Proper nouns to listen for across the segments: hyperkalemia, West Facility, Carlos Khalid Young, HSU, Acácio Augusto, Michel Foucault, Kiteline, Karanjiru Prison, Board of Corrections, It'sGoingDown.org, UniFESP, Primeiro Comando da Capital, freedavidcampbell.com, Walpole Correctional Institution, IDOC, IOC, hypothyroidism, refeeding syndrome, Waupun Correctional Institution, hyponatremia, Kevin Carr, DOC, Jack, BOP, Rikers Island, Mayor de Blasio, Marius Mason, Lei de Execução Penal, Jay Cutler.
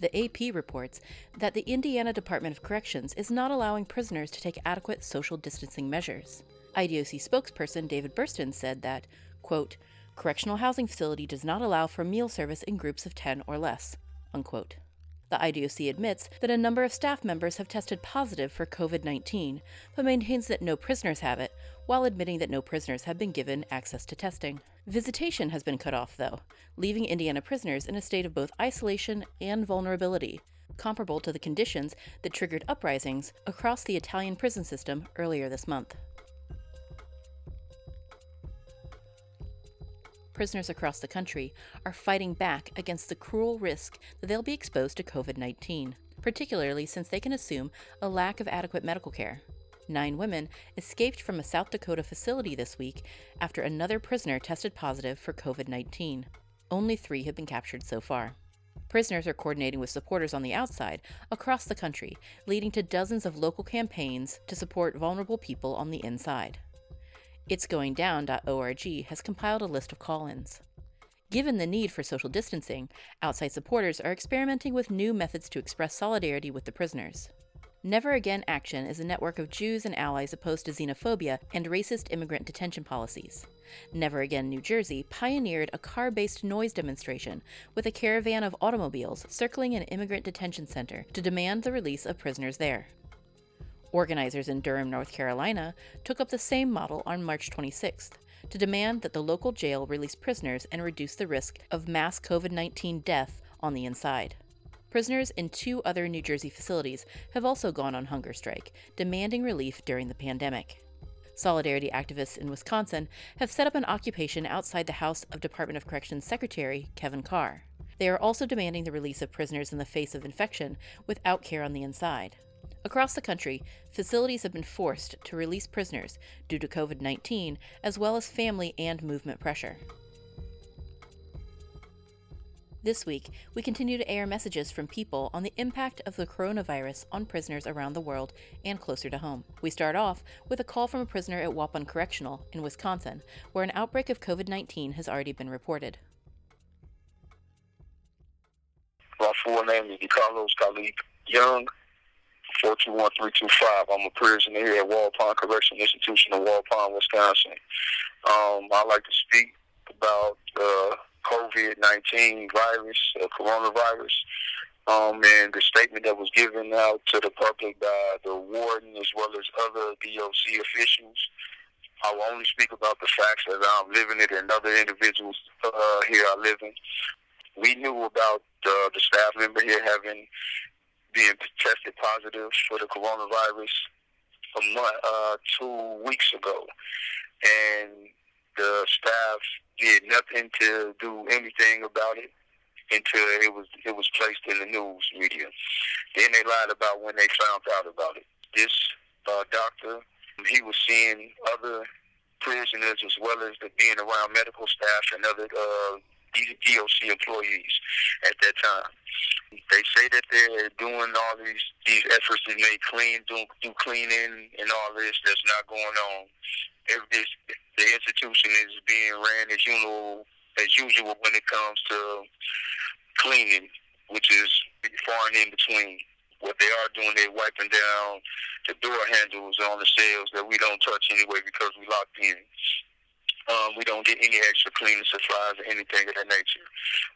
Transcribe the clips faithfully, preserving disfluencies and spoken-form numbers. The A P reports that the Indiana Department of Corrections is not allowing prisoners to take adequate social distancing measures. I D O C spokesperson David Burston said that, quote, "Correctional housing facility does not allow for meal service in groups of ten or less," unquote. The I D O C admits that a number of staff members have tested positive for covid nineteen, but maintains that no prisoners have it, while admitting that no prisoners have been given access to testing. Visitation has been cut off, though, leaving Indiana prisoners in a state of both isolation and vulnerability, comparable to the conditions that triggered uprisings across the Italian prison system earlier this month. Prisoners across the country are fighting back against the cruel risk that they'll be exposed to covid nineteen, particularly since they can assume a lack of adequate medical care. Nine women escaped from a South Dakota facility this week after another prisoner tested positive for covid nineteen. Only three have been captured so far. Prisoners are coordinating with supporters on the outside across the country, leading to dozens of local campaigns to support vulnerable people on the inside. It's Going Down dot org has compiled a list of call-ins. Given the need for social distancing, outside supporters are experimenting with new methods to express solidarity with the prisoners. Never Again Action is a network of Jews and allies opposed to xenophobia and racist immigrant detention policies. Never Again New Jersey pioneered a car-based noise demonstration with a caravan of automobiles circling an immigrant detention center to demand the release of prisoners there. Organizers in Durham, North Carolina, took up the same model on March twenty-sixth to demand that the local jail release prisoners and reduce the risk of mass covid nineteen death on the inside. Prisoners in two other New Jersey facilities have also gone on hunger strike, demanding relief during the pandemic. Solidarity activists in Wisconsin have set up an occupation outside the house of Department of Corrections Secretary Kevin Carr. They are also demanding the release of prisoners in the face of infection without care on the inside. Across the country, facilities have been forced to release prisoners due to covid nineteen, as well as family and movement pressure. This week, we continue to air messages from people on the impact of the coronavirus on prisoners around the world and closer to home. We start off with a call from a prisoner at Waupun Correctional in Wisconsin, where an outbreak of covid nineteen has already been reported. My full name is Carlos Khalid Young. four two one three two five. I'm a prisoner here at Waupun Correctional Institution in Waupun, Wisconsin. Um, I'd like to speak about uh, covid nineteen virus, uh, coronavirus, um, and the statement that was given out to the public by the warden as well as other D O C officials. I will only speak about the facts as I'm living it and other individuals uh, here are living. We knew about uh, the staff member here having being tested positive for the coronavirus a month, uh, two weeks ago. And the staff did nothing to do anything about it until it was it was placed in the news media. Then they lied about when they found out about it. This uh, doctor, he was seeing other prisoners as well as the, being around medical staff and other uh D O C employees at that time. They say that they're doing all these these efforts to make clean, do, do cleaning and all this. That's not going on. Every, the institution is being ran as usual, as usual when it comes to cleaning, which is far and in between. What they are doing, they're wiping down the door handles on the cells that we don't touch anyway because we locked in. Um, we don't get any extra cleaning supplies or anything of that nature.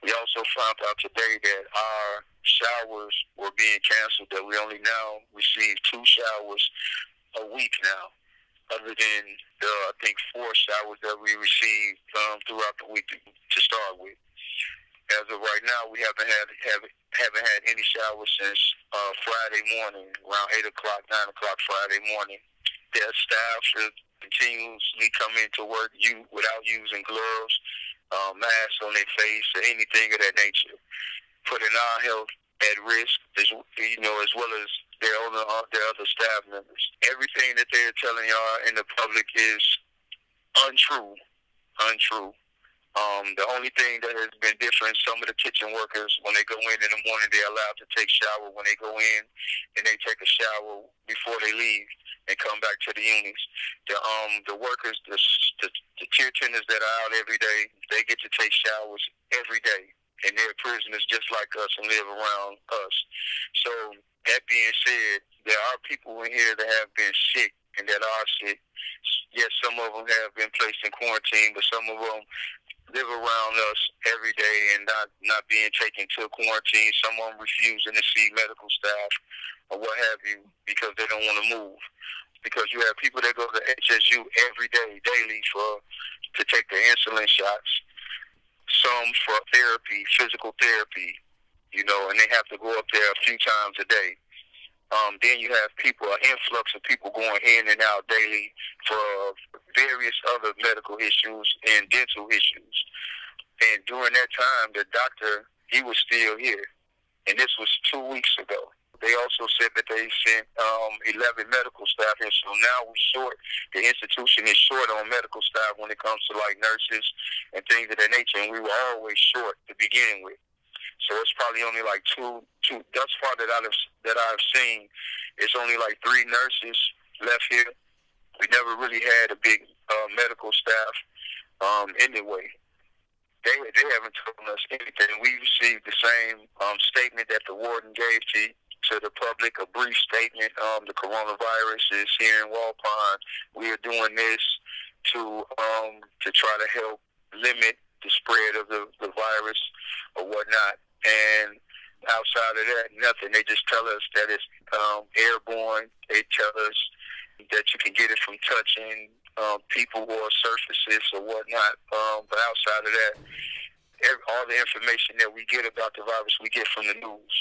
We also found out today that our showers were being canceled, that we only now receive two showers a week now, other than the, I think, four showers that we received um, throughout the week to, to start with. As of right now, we haven't had haven't, haven't had any showers since uh, Friday morning, around eight o'clock, nine o'clock Friday morning. Their staff should continuously come into work you without using gloves, uh, masks on their face or anything of that nature, putting our health at risk, as, you know, as well as their own, their other staff members. Everything that they're telling y'all in the public is untrue, untrue. Um, the only thing that has been different, some of the kitchen workers, when they go in in the morning, they're allowed to take shower when they go in, and they take a shower before they leave and come back to the units. The um the workers, the the, the tier tenders that are out every day, they get to take showers every day, and they're prisoners just like us and live around us. So that being said, there are people in here that have been sick and that are sick. Yes, some of them have been placed in quarantine, but some of them live around us every day and not, not being taken to quarantine. Someone refusing to see medical staff or what have you because they don't want to move. Because you have people that go to H S U every day, daily, for to take their insulin shots, some for therapy, physical therapy, you know, and they have to go up there a few times a day. Um, then you have people, an influx of people going in and out daily for various other medical issues and dental issues. And during that time, the doctor, he was still here. And this was two weeks ago. They also said that they sent um, eleven medical staff. And so now we're short. The institution is short on medical staff when it comes to, like, nurses and things of that nature. And we were always short to begin with. So it's probably only like two, two. Thus far that I've that I've seen, it's only like three nurses left here. We never really had a big uh, medical staff um, anyway. They they haven't told us anything. We received the same um, statement that the warden gave to to the public, a brief statement. Um, the coronavirus is here in Waupun. We are doing this to um, to try to help limit the spread of the, the virus or whatnot. And outside of that, nothing. They just tell us that it's um, airborne. They tell us that you can get it from touching um, people or surfaces or whatnot. Um, but outside of that, every, all the information that we get about the virus, we get from the news.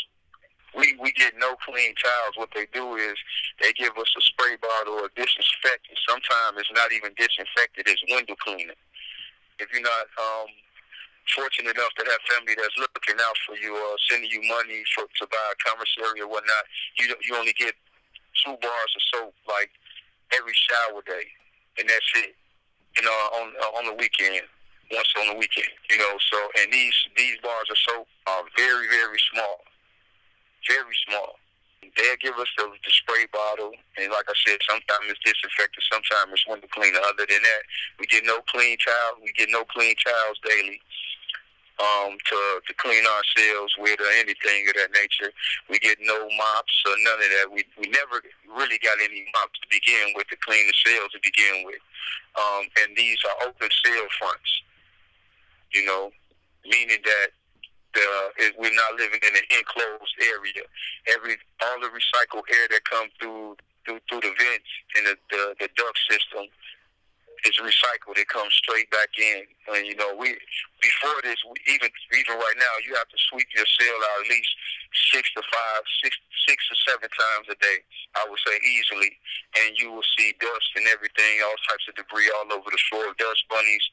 We we get no clean towels. What they do is they give us a spray bottle or disinfectant. Sometimes it's not even disinfected. It's window cleaner. If you're not um, fortunate enough to have family that's looking out for you or sending you money for, to buy a commissary or whatnot, you you only get two bars of soap like every shower day, and that's it. You know, on on the weekend, once on the weekend. You know, so and these these bars of soap are very very small, very small. They'll give us the, the spray bottle, and like I said, sometimes it's disinfectant, sometimes it's window cleaner. Other than that, we get no clean towels. We get no clean towels daily um, to to clean ourselves with or anything of that nature. We get no mops or none of that. We we never really got any mops to begin with to clean the cells to begin with. Um, and these are open cell fronts, you know, meaning that Uh, is we're not living in an enclosed area. Every all the recycled air that comes through through, through the vents and the, the the duct system is recycled. It comes straight back in. And you know, we before this, we, even even right now, you have to sweep your cell out at least six to five, six six or seven times a day. I would say easily, and you will see dust and everything, all types of debris all over the floor, dust bunnies.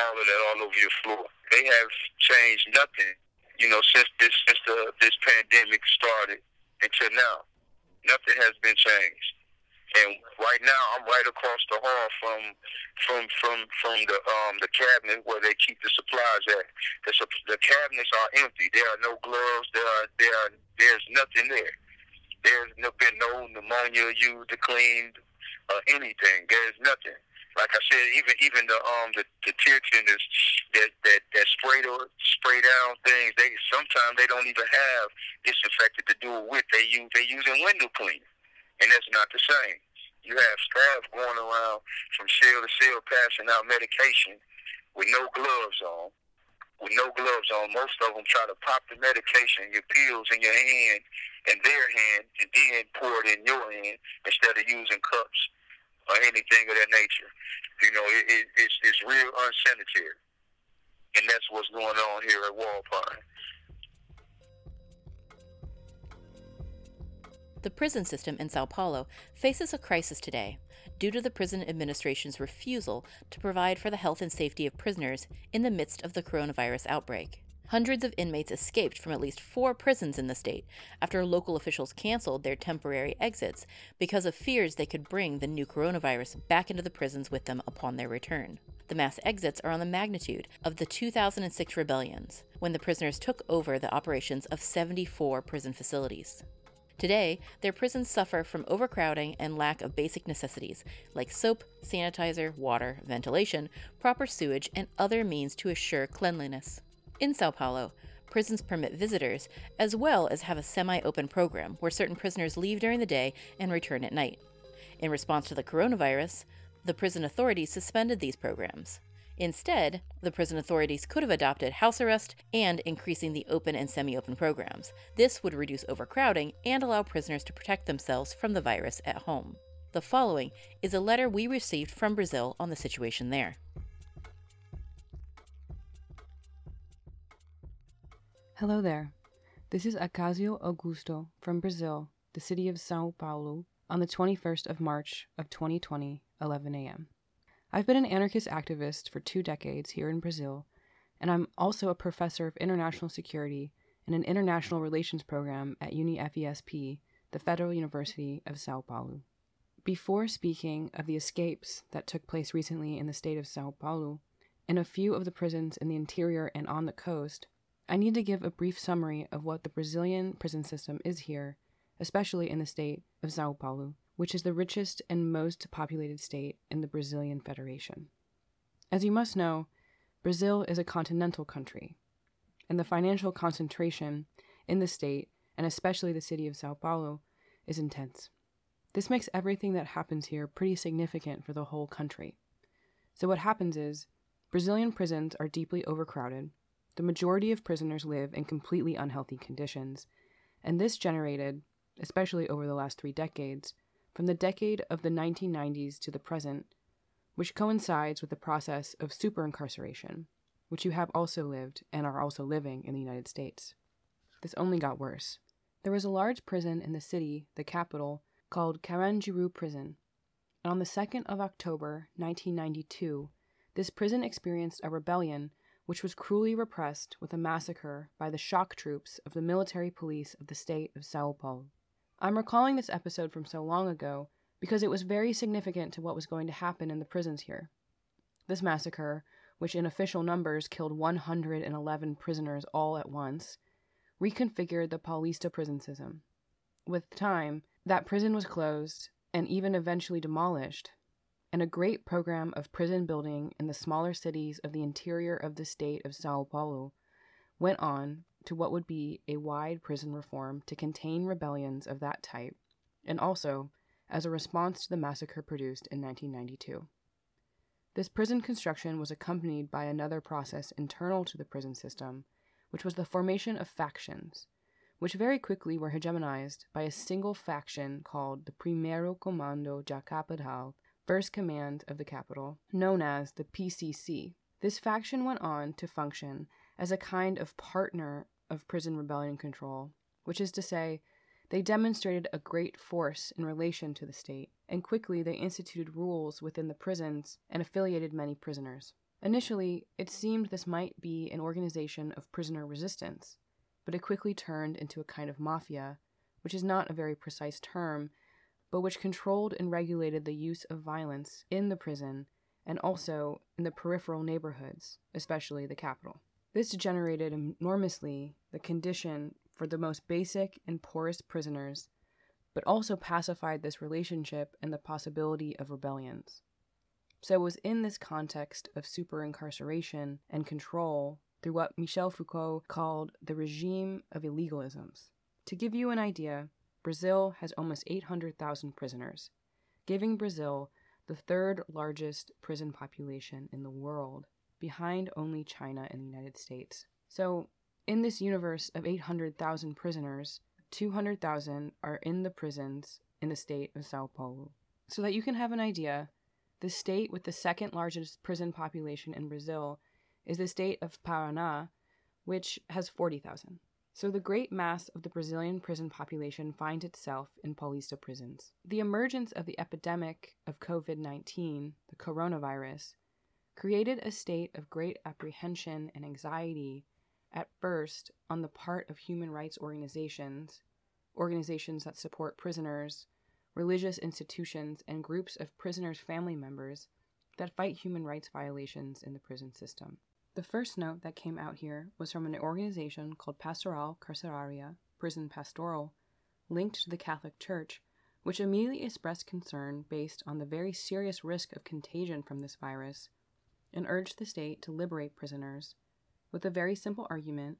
All of that all over your floor. They have changed nothing, you know, since this since the, this pandemic started until now. Nothing has been changed. And right now, I'm right across the hall from from from from the um the cabinet where they keep the supplies at. The, the cabinets are empty. There are no gloves. There are there are, there's nothing there. There's been no pneumonia used to clean or anything. There's nothing. Like I said, even even the um the, the tier tenders that that that spray to, spray down things, they sometimes they don't even have disinfectant to do it with. They use they using window cleaner, and that's not the same. You have staff going around from cell to cell passing out medication with no gloves on, with no gloves on. Most of them try to pop the medication, your pills in your hand, in their hand, and then pour it in your hand instead of using cups or anything of that nature. You know, it, it, it's, it's real unsanitary. And that's what's going on here at Waupun. The prison system in Sao Paulo faces a crisis today, due to the prison administration's refusal to provide for the health and safety of prisoners in the midst of the coronavirus outbreak. Hundreds of inmates escaped from at least four prisons in the state after local officials canceled their temporary exits because of fears they could bring the new coronavirus back into the prisons with them upon their return. The mass exits are on the magnitude of the two thousand six rebellions, when the prisoners took over the operations of seventy-four prison facilities. Today, their prisons suffer from overcrowding and lack of basic necessities like soap, sanitizer, water, ventilation, proper sewage, and other means to assure cleanliness. In Sao Paulo, prisons permit visitors as well as have a semi-open program where certain prisoners leave during the day and return at night. In response to the coronavirus, the prison authorities suspended these programs. Instead, the prison authorities could have adopted house arrest and increasing the open and semi-open programs. This would reduce overcrowding and allow prisoners to protect themselves from the virus at home. The following is a letter we received from Brazil on the situation there. Hello there. This is Acácio Augusto from Brazil, the city of Sao Paulo, on the twenty-first of March of twenty twenty, eleven a.m. I've been an anarchist activist for two decades here in Brazil, and I'm also a professor of international security in an international relations program at UniFESP, the Federal University of Sao Paulo. Before speaking of the escapes that took place recently in the state of Sao Paulo and a few of the prisons in the interior and on the coast, I need to give a brief summary of what the Brazilian prison system is here, especially in the state of Sao Paulo, which is the richest and most populated state in the Brazilian Federation. As you must know, Brazil is a continental country, and the financial concentration in the state, and especially the city of Sao Paulo, is intense. This makes everything that happens here pretty significant for the whole country. So what happens is, Brazilian prisons are deeply overcrowded, the majority of prisoners live in completely unhealthy conditions, and this generated, especially over the last three decades, from the decade of the nineteen nineties to the present, which coincides with the process of super-incarceration, which you have also lived and are also living in the United States. This only got worse. There was a large prison in the city, the capital, called Karanjiru Prison, and on the second of October, nineteen ninety-two, this prison experienced a rebellion which was cruelly repressed with a massacre by the shock troops of the military police of the state of Sao Paulo. I'm recalling this episode from so long ago because it was very significant to what was going to happen in the prisons here. This massacre, which in official numbers killed one hundred eleven prisoners all at once, reconfigured the Paulista prison system. With time, that prison was closed and even eventually demolished, and a great program of prison building in the smaller cities of the interior of the state of Sao Paulo went on to what would be a wide prison reform to contain rebellions of that type, and also as a response to the massacre produced in nineteen ninety-two. This prison construction was accompanied by another process internal to the prison system, which was the formation of factions, which very quickly were hegemonized by a single faction called the Primeiro Comando da Capital, First Command of the Capital, known as the P C C. This faction went on to function as a kind of partner of prison rebellion control, which is to say, they demonstrated a great force in relation to the state, and quickly they instituted rules within the prisons and affiliated many prisoners. Initially, it seemed this might be an organization of prisoner resistance, but it quickly turned into a kind of mafia, which is not a very precise term, but which controlled and regulated the use of violence in the prison and also in the peripheral neighborhoods, especially the capital. This generated enormously the condition for the most basic and poorest prisoners, but also pacified this relationship and the possibility of rebellions. So it was in this context of super-incarceration and control through what Michel Foucault called the regime of illegalisms. To give you an idea, Brazil has almost eight hundred thousand prisoners, giving Brazil the third largest prison population in the world, behind only China and the United States. So, in this universe of eight hundred thousand prisoners, two hundred thousand are in the prisons in the state of Sao Paulo. So that you can have an idea, the state with the second largest prison population in Brazil is the state of Paraná, which has forty thousand. so the great mass of the Brazilian prison population finds itself in Paulista prisons. The emergence of the epidemic of covid nineteen, the coronavirus, created a state of great apprehension and anxiety at first on the part of human rights organizations, organizations that support prisoners, religious institutions, and groups of prisoners' family members that fight human rights violations in the prison system. The first note that came out here was from an organization called Pastoral Carceraria, Prison Pastoral, linked to the Catholic Church, which immediately expressed concern based on the very serious risk of contagion from this virus and urged the state to liberate prisoners with a very simple argument,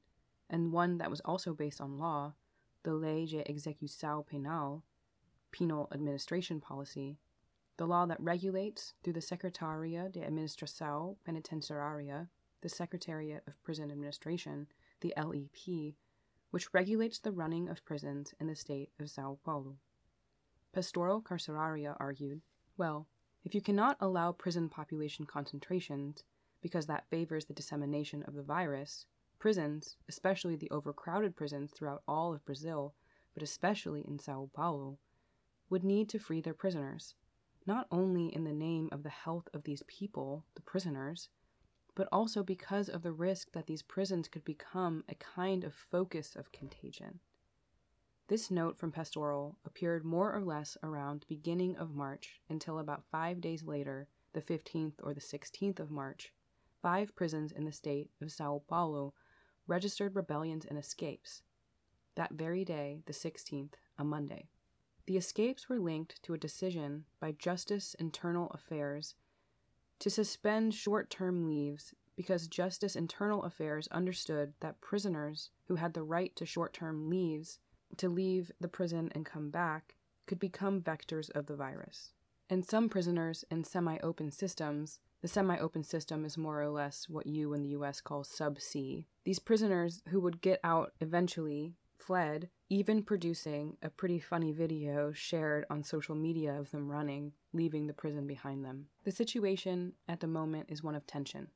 and one that was also based on law, the Lei de Execução Penal, Penal Administration Policy, the law that regulates, through the Secretaria de Administração Penitenciaria, the Secretariat of Prison Administration, the L E P, which regulates the running of prisons in the state of São Paulo. Pastoral Carceraria argued, well, if you cannot allow prison population concentrations, because that favors the dissemination of the virus, prisons, especially the overcrowded prisons throughout all of Brazil, but especially in São Paulo, would need to free their prisoners, not only in the name of the health of these people, the prisoners, but also because of the risk that these prisons could become a kind of focus of contagion. This note from Pastoral appeared more or less around the beginning of March until about five days later, the fifteenth or the sixteenth of March, five prisons in the state of São Paulo registered rebellions and escapes. That very day, the sixteenth, a Monday. The escapes were linked to a decision by Justice Internal Affairs to suspend short-term leaves because Justice Internal Affairs understood that prisoners who had the right to short-term leaves to leave the prison and come back could become vectors of the virus. And some prisoners in semi-open systems The semi-open system is more or less what you in the U S call sub-C. These prisoners who would get out eventually fled, even producing a pretty funny video shared on social media of them running, leaving the prison behind them. The situation at the moment is one of tension.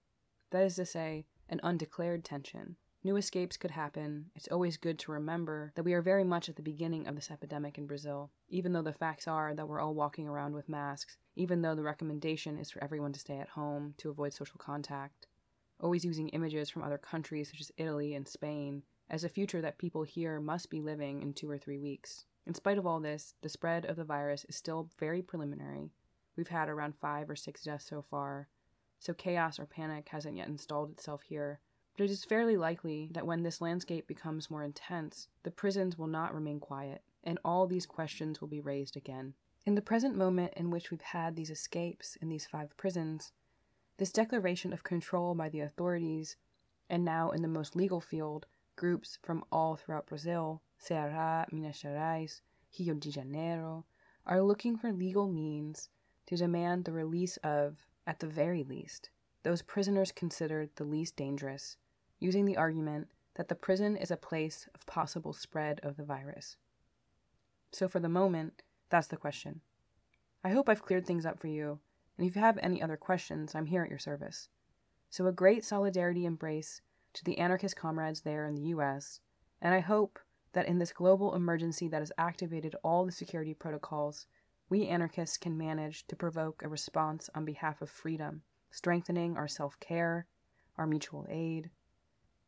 That is to say, an undeclared tension. New escapes could happen. It's always good to remember that we are very much at the beginning of this epidemic in Brazil, even though the facts are that we're all walking around with masks, even though the recommendation is for everyone to stay at home to avoid social contact, always using images from other countries such as Italy and Spain as a future that people here must be living in two or three weeks. In spite of all this, the spread of the virus is still very preliminary. We've had around five or six deaths so far, so chaos or panic hasn't yet installed itself here. But it is fairly likely that when this landscape becomes more intense, the prisons will not remain quiet, and all these questions will be raised again. In the present moment in which we've had these escapes in these five prisons, this declaration of control by the authorities, and now in the most legal field, groups from all throughout Brazil, Ceará, Minas Gerais, Rio de Janeiro, are looking for legal means to demand the release of, at the very least, those prisoners considered the least dangerous, using the argument that the prison is a place of possible spread of the virus. So for the moment, that's the question. I hope I've cleared things up for you, and if you have any other questions, I'm here at your service. So a great solidarity embrace to the anarchist comrades there in the U S, and I hope that in this global emergency that has activated all the security protocols, we anarchists can manage to provoke a response on behalf of freedom, strengthening our self-care, our mutual aid,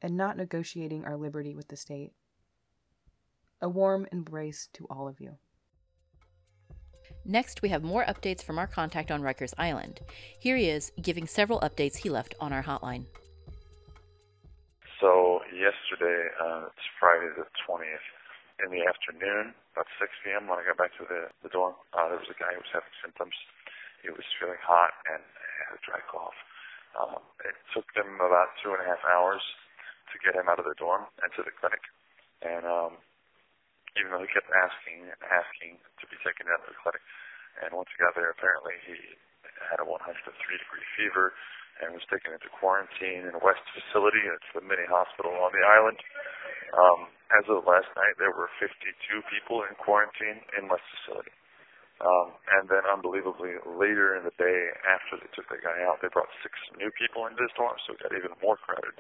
and not negotiating our liberty with the state. A warm embrace to all of you. Next, we have more updates from our contact on Rikers Island. Here he is, giving several updates he left on our hotline. So yesterday, uh, it's Friday the twentieth, in the afternoon, about six p.m., when I got back to the, the dorm, uh, there was a guy who was having symptoms. He was feeling hot and had a dry cough. Um, it took them about two and a half hours to get him out of the dorm and to the clinic. And um, even though he kept asking and asking to be taken out of the clinic, and once he got there, apparently he had a one hundred three degree fever and was taken into quarantine in a West Facility. It's the mini hospital on the island. Um, as of last night, there were fifty-two people in quarantine in West Facility. Um, and then, unbelievably, later in the day, after they took the guy out, they brought six new people into this dorm, so it got even more crowded.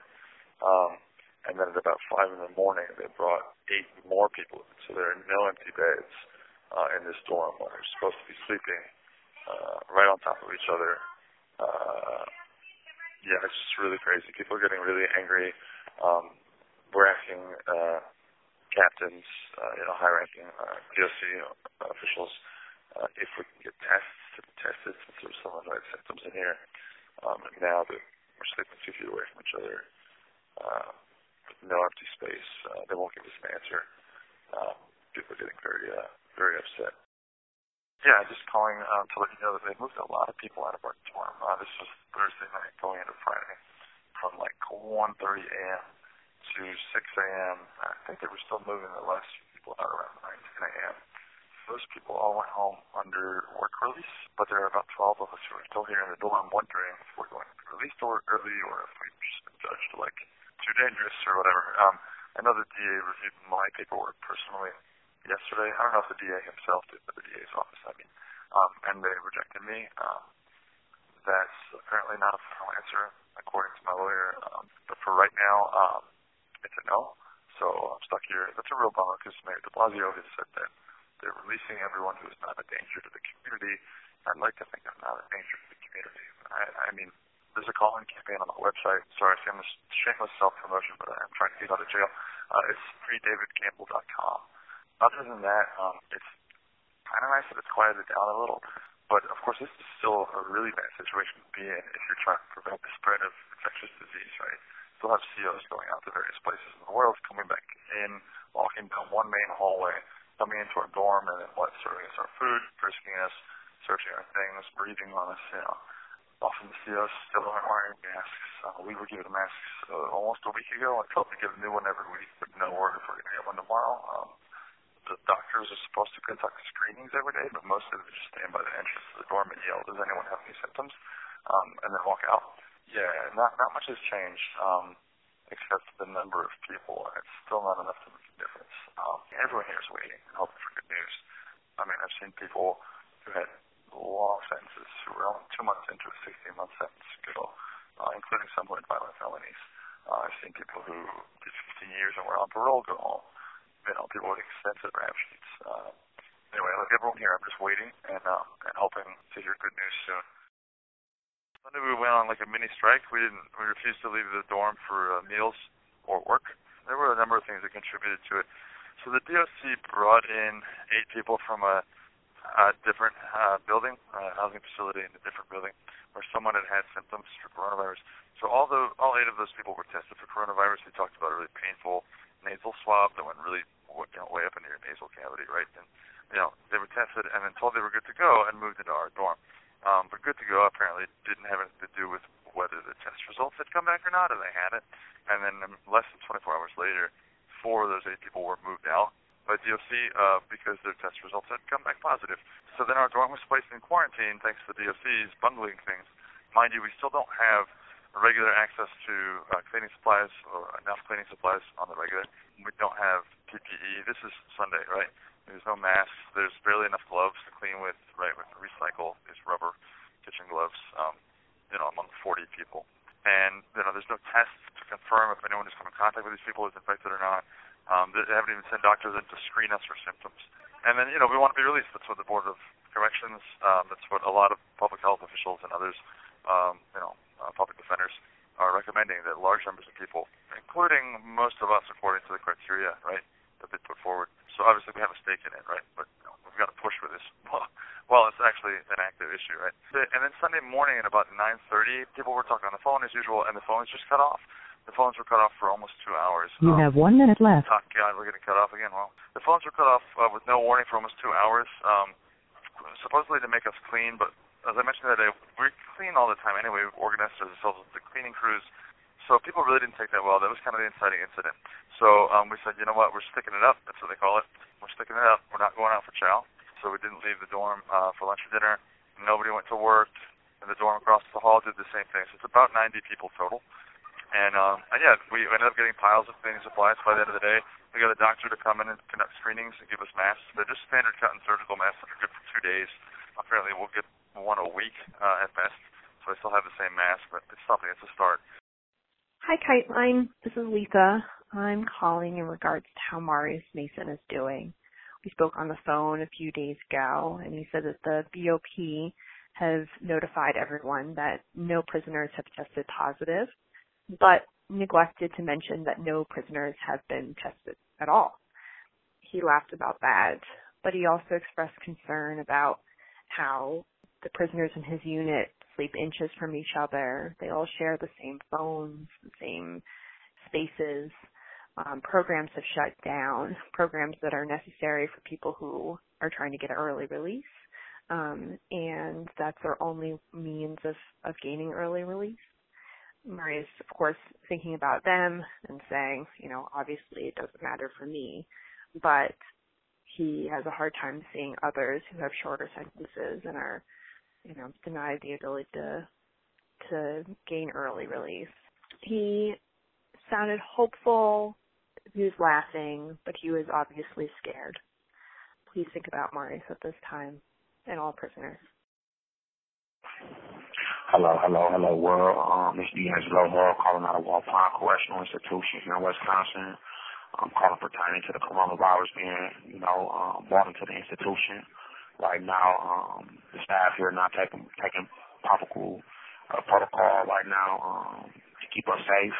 Um, And then at about five in the morning, they brought eight more people. So there are no empty beds uh, in this dorm where they're supposed to be sleeping uh, right on top of each other. Uh, yeah, it's just really crazy. People are getting really angry. Um, we're asking uh, captains, uh, you know, high-ranking uh, P O C uh, officials, uh, if we can get tests to be tested since there's some unlike symptoms in here. Um, and now that we're sleeping two feet away from each other, uh, no empty space. Uh, they won't give us an answer. Um, people are getting very, uh, very upset. Yeah, just calling um, to let you know that they moved a lot of people out of our dorm. Uh, this was Thursday night going into Friday from like one thirty a.m. to six a.m. I think they were still moving the last few people out around nine, ten a.m. Those people all went home under work release, but there are about twelve of us who are still here in the dorm wondering if we're going to be released or early or if we've just been judged like too dangerous or whatever. Um, I know the D A reviewed my paperwork personally yesterday. I don't know if the D A himself did, but the D A's office, I mean. Um, and they rejected me. Um, that's apparently not a final answer, according to my lawyer. Um, but for right now, um, it's a no. So I'm stuck here. That's a real bummer because Mayor de Blasio has said that they're releasing everyone who is not a danger to the community. I'd like to think I'm not a danger to the community. I, I mean, there's a call-in campaign on my website. Sorry, shameless, shameless self-promotion, but I'm trying to get out of jail. Uh, it's free david campbell dot com. Other than that, um, it's kind of nice that it's quieted down a little. But, of course, this is still a really bad situation to be in if you're trying to prevent the spread of infectious disease, right? Still have C Os going out to various places in the world, coming back in, walking down one main hallway, coming into our dorm and then what, serving us our food, frisking us, searching our things, breathing on us, you know. Often the C Os still aren't wearing masks. Uh, we were given masks uh, almost a week ago. I told them to give a new one every week, but no word if we're going to get one tomorrow. Um, the doctors are supposed to conduct screenings every day, but most of them just stand by the entrance to the dorm and yell, does anyone have any symptoms? Um, and then walk out. Yeah, not, not much has changed. Um, except the number of people, and it's still not enough to make a difference. Um, everyone here is waiting and hoping for good news. I mean, I've seen people who had long sentences who were only two months into a sixteen-month sentence ago, uh, including some who had violent felonies. Uh, I've seen people who did fifteen years and were on parole go home. You know, people with extensive rap sheets. Uh, anyway, like everyone here, I'm just waiting and, um, and hoping to hear good news soon. Sunday we went on like a mini strike. We didn't. We refused to leave the dorm for uh, meals or work. There were a number of things that contributed to it. So the D O C brought in eight people from a, a different uh, building, a housing facility in a different building, where someone had had symptoms for coronavirus. So all the all eight of those people were tested for coronavirus. They talked about a really painful nasal swab that went really you know, way up into your nasal cavity, right? And you know they were tested and then told they were good to go and moved into our dorm. Um, but good to go, apparently, didn't have anything to do with whether the test results had come back or not, and they had it. And then um, less than twenty-four hours later, four of those eight people were moved out by D O C uh, because their test results had come back positive. So then our dorm was placed in quarantine thanks to the D O C's bungling things. Mind you, we still don't have regular access to uh, cleaning supplies or enough cleaning supplies on the regular. We don't have P P E. This is Sunday, right? There's no masks. There's barely enough gloves to clean with, right, with recycle is rubber kitchen gloves, um, you know, among forty people. And, you know, there's no tests to confirm if anyone who's come in contact with these people is infected or not. Um, they haven't even sent doctors in to screen us for symptoms. And then, you know, we want to be released. That's what the Board of Corrections, um, that's what a lot of public health officials and others, um, you know, uh, public defenders are recommending, that large numbers of people, including most of us according to the criteria, right, that they put forward. So obviously we have a stake in it, right? But you know, we've got to push for this. Well, well, it's actually an active issue, right? And then Sunday morning at about nine thirty, people were talking on the phone as usual, and the phones just cut off. The phones were cut off for almost two hours. You um, have one minute left. Oh, God, we're getting cut off again. Well, the phones were cut off uh, with no warning for almost two hours, um, supposedly to make us clean. But as I mentioned the other day, we clean all the time anyway. We've organized ourselves with the cleaning crews. So people really didn't take that well. That was kind of the inciting incident. So um, we said, you know what, we're sticking it up. That's what they call it. We're sticking it up. We're not going out for chow. So we didn't leave the dorm uh, for lunch or dinner. Nobody went to work. And the dorm across the hall did the same thing. So it's about ninety people total. And, um, and yeah, we ended up getting piles of cleaning supplies by the end of the day. We got a doctor to come in and conduct screenings and give us masks. They're just standard cut and surgical masks that are good for two days. Apparently we'll get one a week uh, at best. So I still have the same mask, but it's something. It's a start. Hi, KiteLine. This is Lisa. I'm calling in regards to how Marius Mason is doing. We spoke on the phone a few days ago, and he said that the B O P has notified everyone that no prisoners have tested positive, but neglected to mention that no prisoners have been tested at all. He laughed about that, but he also expressed concern about how the prisoners in his unit sleep inches from each other. They all share the same phones, the same spaces. Um, programs have shut down, programs that are necessary for people who are trying to get early release, um, and that's their only means of, of gaining early release. Marius, of course, thinking about them and saying, you know, obviously it doesn't matter for me, but he has a hard time seeing others who have shorter sentences and are, you know, denied the ability to to gain early release. He sounded hopeful, he was laughing, but he was obviously scared. Please think about Marius at this time and all prisoners. Hello, hello, hello, world. Um, it's D'Angelo Moore calling out of Walpole Correctional Institution here in Wisconsin. I'm calling pertaining to the coronavirus being, you know, um, brought into the institution. Right now, um, the staff here are not taking taking protocol uh, protocol right now um, to keep us safe.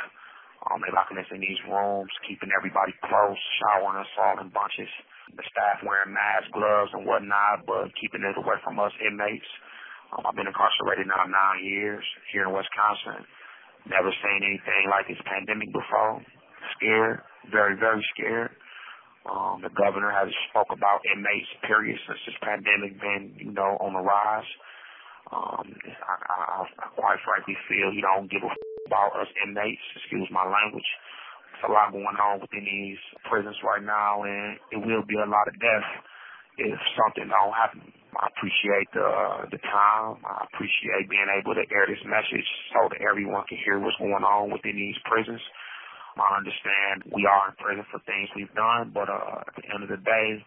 Um, they're locking us in these rooms, keeping everybody close, showering us all in bunches. The staff wearing masks, gloves, and whatnot, but keeping it away from us inmates. Um, I've been incarcerated now nine years here in Wisconsin. Never seen anything like this pandemic before. Scared. Very, very scared. Um, the governor has spoke about inmates, period, since this pandemic been, you know, on the rise. Um, I, I, I quite frankly feel he don't give a f- about us inmates, excuse my language. There's a lot going on within these prisons right now, and it will be a lot of death if something don't happen. I appreciate the, the time. I appreciate being able to air this message so that everyone can hear what's going on within these prisons. I understand we are in prison for things we've done, but uh, at the end of the day,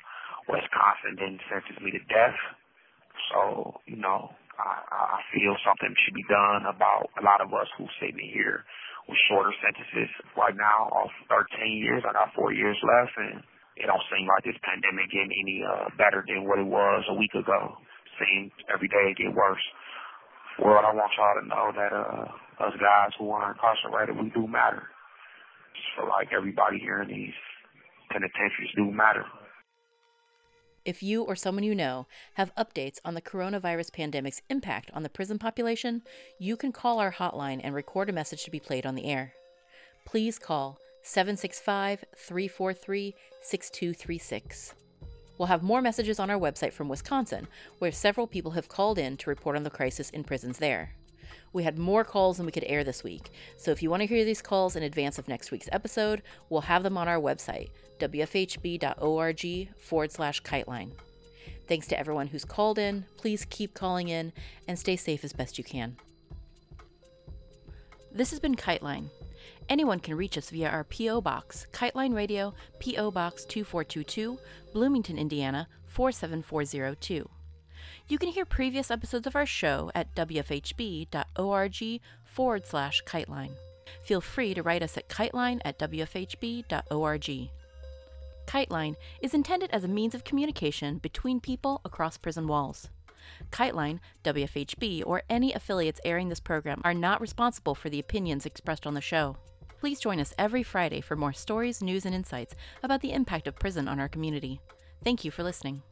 Wisconsin didn't sentence me to death. So, you know, I, I feel something should be done about a lot of us who sitting here with shorter sentences. Right now, off thirteen years, I got four years left, and it don't seem like this pandemic getting any uh, better than what it was a week ago. Seems every day it get worse. Well, I want y'all to know that uh, us guys who are incarcerated, we do matter. So, like, everybody here in these penitentiaries do matter. If you or someone you know have updates on the coronavirus pandemic's impact on the prison population, you can call our hotline and record a message to be played on the air. Please call seven six five, three four three, six two three six. We'll have more messages on our website from Wisconsin, where several people have called in to report on the crisis in prisons there. We had more calls than we could air this week, so if you want to hear these calls in advance of next week's episode, we'll have them on our website, wfhb.org forward slash kiteline. Thanks to everyone who's called in. Please keep calling in and stay safe as best you can. This has been Kiteline. Anyone can reach us via our P O. Box, Kiteline Radio, P O. Box two four two two, Bloomington, Indiana, four seven four zero two. You can hear previous episodes of our show at wfhb.org forward slash kiteline. Feel free to write us at kiteline at wfhb.org. Kiteline is intended as a means of communication between people across prison walls. Kiteline, W F H B, or any affiliates airing this program are not responsible for the opinions expressed on the show. Please join us every Friday for more stories, news, and insights about the impact of prison on our community. Thank you for listening.